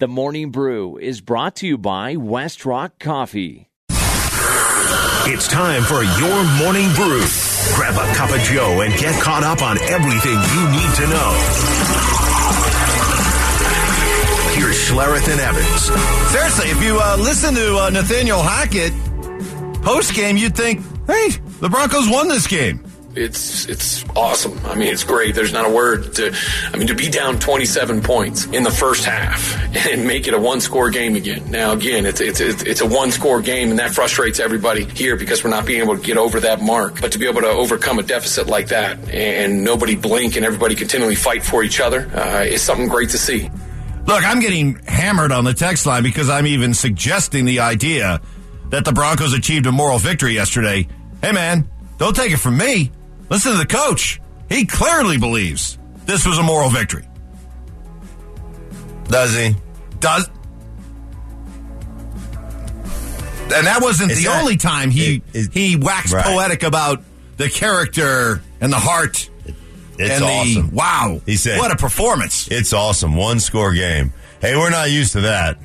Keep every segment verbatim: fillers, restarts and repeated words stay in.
The Morning Brew is brought to you by West Rock Coffee. It's time for your Morning Brew. Grab a cup of Joe and get caught up on everything you need to know. Here's Schlereth and Evans. Seriously, if you uh, listen to uh, Nathaniel Hackett post-game, you'd think, hey, the Broncos won this game. It's it's awesome. I mean, it's great. There's not a word to, I mean, to be down twenty-seven points in the first half and make it a one-score game again. Now, again, it's it's it's a one-score game, and that frustrates everybody here because we're not being able to get over that mark. But to be able to overcome a deficit like that and nobody blink and everybody continually fight for each other uh, is something great to see. Look, I'm getting hammered on the text line because I'm even suggesting the idea that the Broncos achieved a moral victory yesterday. Hey, man, don't take it from me. Listen to the coach. He clearly believes this was a moral victory. Does he? Does. And that wasn't is the that, only time he it, it, he waxed right. poetic about the character and the heart. It, it's and awesome. The, wow. He said, what a performance. It's awesome. One score game. Hey, we're not used to that.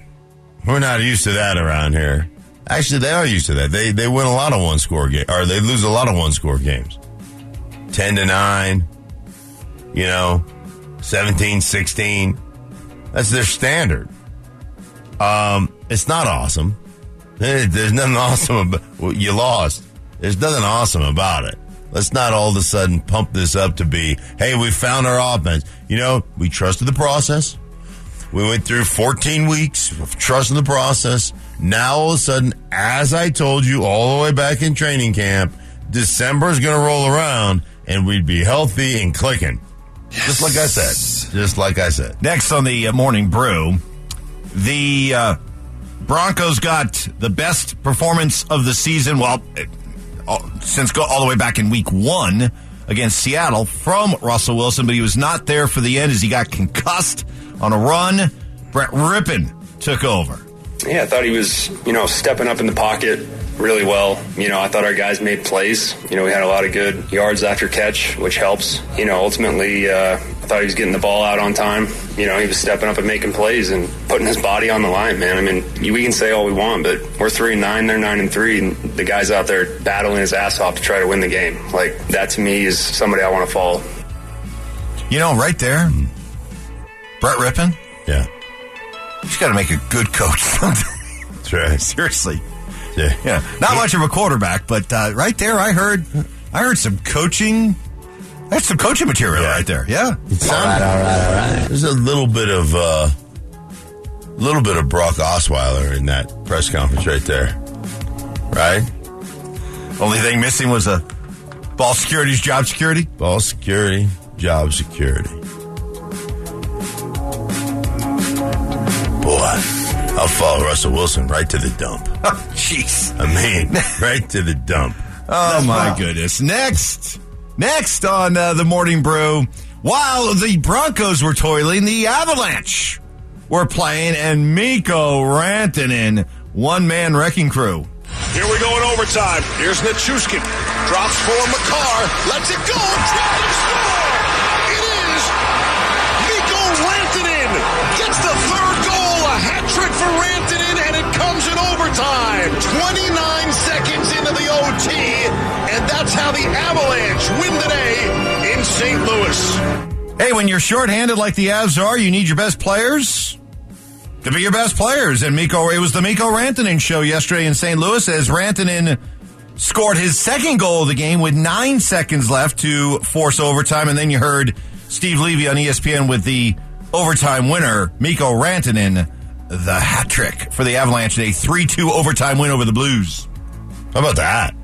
We're not used to that around here. Actually, they are used to that. They they win a lot of one score games, or they lose a lot of one score games. ten to nine, you know, seventeen sixteen. That's their standard. Um, it's not awesome. There's nothing awesome about it. You lost. There's nothing awesome about it. Let's not all of a sudden pump this up to be, hey, we found our offense. You know, we trusted the process. We went through fourteen weeks of trusting the process. Now, all of a sudden, as I told you all the way back in training camp, December is going to roll around, and we'd be healthy and clicking. Yes. Just like I said. Just like I said. Next on the uh, Morning Brew, the uh, Broncos got the best performance of the season, well, it, all, since go, all the way back in week one against Seattle from Russell Wilson, but he was not there for the end as he got concussed on a run. Brett Rypien took over. Yeah, I thought he was, you know, stepping up in the pocket really well. You know, I thought our guys made plays. You know, we had a lot of good yards after catch, which helps. You know, ultimately, uh, I thought he was getting the ball out on time. You know, he was stepping up and making plays and putting his body on the line, man. I mean, we can say all we want, but we're three and nine, they're nine and three, and the guy's out there battling his ass off to try to win the game. Like, that to me is somebody I want to follow. You know, right there, Brett Rypien. Yeah. You just got to make a good coach something. That's right. Seriously. Yeah. yeah. Not yeah. much of a quarterback, but uh, right there I heard I heard some coaching. That's some coaching material yeah. right there. Yeah. It's all right, all right, all right. There's a little bit of a uh, little bit of Brock Osweiler in that press conference right there. Right? Only thing missing was a ball security's job security. Ball security, job security. Boy. I'll follow Russell Wilson right to the dump. Oh, jeez. I mean, right to the dump. Oh, That's my wild. goodness. Next, next on uh, the Morning Brew, while the Broncos were toiling, the Avalanche were playing, and Mikko Rantanen, one-man wrecking crew. Here we go in overtime. Here's Nechushkin. Drops for Makar. Lets it go. Drops and score. It is Mikko Rantanen. Gets the third goal. A hat trick for Rantanen, and it comes in overtime. twenty-nine seconds into the O T, and that's how the Avalanche win today in Saint Louis. Hey, when you're shorthanded like the Avs are, you need your best players to be your best players. And Mikko, it was the Mikko Rantanen show yesterday in Saint Louis as Rantanen scored his second goal of the game with nine seconds left to force overtime. And then you heard Steve Levy on E S P N with the overtime winner, Mikko Rantanen. The hat trick for the Avalanche in a three two overtime win over the Blues. How about that?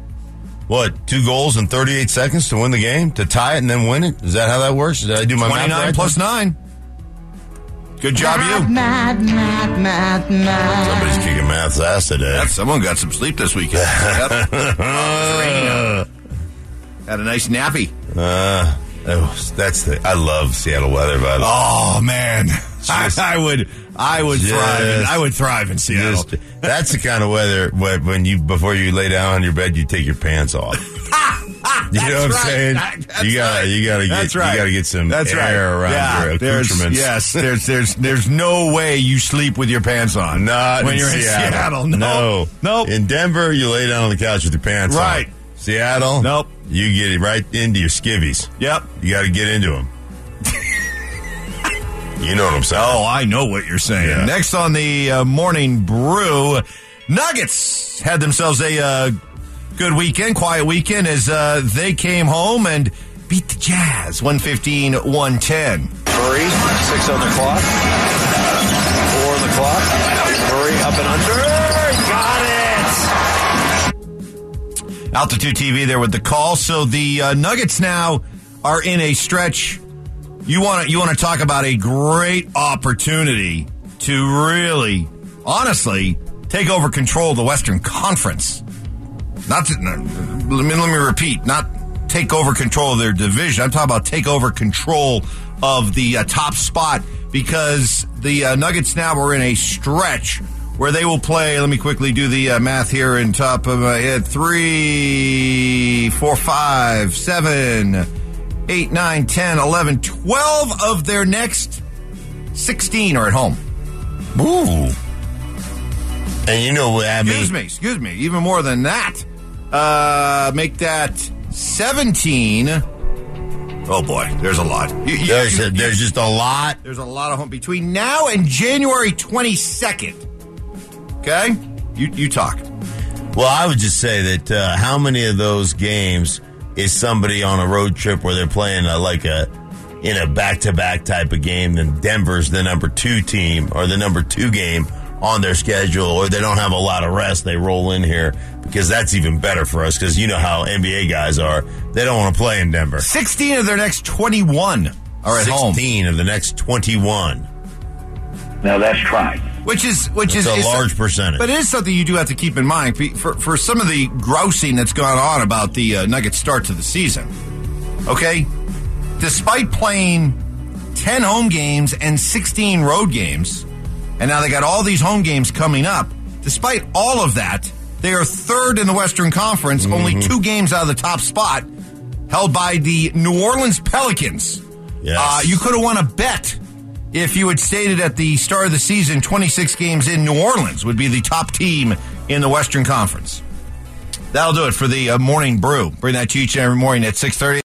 What, two goals in thirty-eight seconds to win the game? To tie it and then win it? Is that how that works? Did I do my math? twenty-nine plus nine. Good job, math, you. Math, math, math, math. Somebody's kicking math's ass today. That's, someone got some sleep this weekend. Had a nice nappy. Uh, was, that's the. I love Seattle weather, by the way. Oh, man. Just, I, I would... I would just, thrive. In, I would thrive in Seattle. Just, that's the kind of weather when you before you lay down on your bed, you take your pants off. That's you know what I'm right. saying? That, that's you gotta, right. you gotta get, that's right. you gotta get some that's air right. around yeah, your accoutrements. Yes, there's, there's, there's no way you sleep with your pants on. Not when in you're Seattle. in Seattle. No. no, nope. In Denver, you lay down on the couch with your pants right. on. Right. Seattle. Nope. You get it right into your skivvies. Yep. You gotta get into them. You know what I'm saying? Oh, I know what you're saying. Yeah. Next on the uh, Morning Brew, Nuggets had themselves a uh, good weekend, quiet weekend, as uh, they came home and beat the Jazz, one fifteen to one ten. Curry, six on the clock, four on the clock, Curry up and under, got it! Altitude T V there with the call, so the uh, Nuggets now are in a stretch. You want to you want to talk about a great opportunity to really, honestly, take over control of the Western Conference. Not to, no, let me let me repeat, not take over control of their division. I'm talking about take over control of the uh, top spot, because the uh, Nuggets now are in a stretch where they will play. Let me quickly do the uh, math here in top of my head: three, four, five, seven. eight, nine, ten, eleven, twelve of their next sixteen are at home. Ooh. And you know what I mean. Excuse me, excuse me. Even more than that. Uh, make that seventeen. Oh, boy. There's a lot. You, you, there's you, a, there's you, just a lot. There's a lot of home. Between now and January twenty-second. Okay? You, you talk. Well, I would just say that uh, how many of those games is somebody on a road trip where they're playing a, like a in a back-to-back type of game, then Denver's the number two team or the number two game on their schedule, or they don't have a lot of rest, they roll in here, because that's even better for us, because you know how N B A guys are. They don't want to play in Denver. sixteen of their next twenty-one are at home. sixteen of the next twenty-one. Now that's trying. Which is which that's is a large percentage, but it is something you do have to keep in mind for for some of the grousing that's gone on about the uh, Nuggets' start to the season. Okay, despite playing ten home games and sixteen road games, and now they got all these home games coming up. Despite all of that, they are third in the Western Conference, mm-hmm. only two games out of the top spot, held by the New Orleans Pelicans. Yes. Uh, you could have won a bet. If you had stated at the start of the season, twenty-six games in, New Orleans would be the top team in the Western Conference. That'll do it for the uh, Morning Brew. Bring that to you each and every morning at six thirty.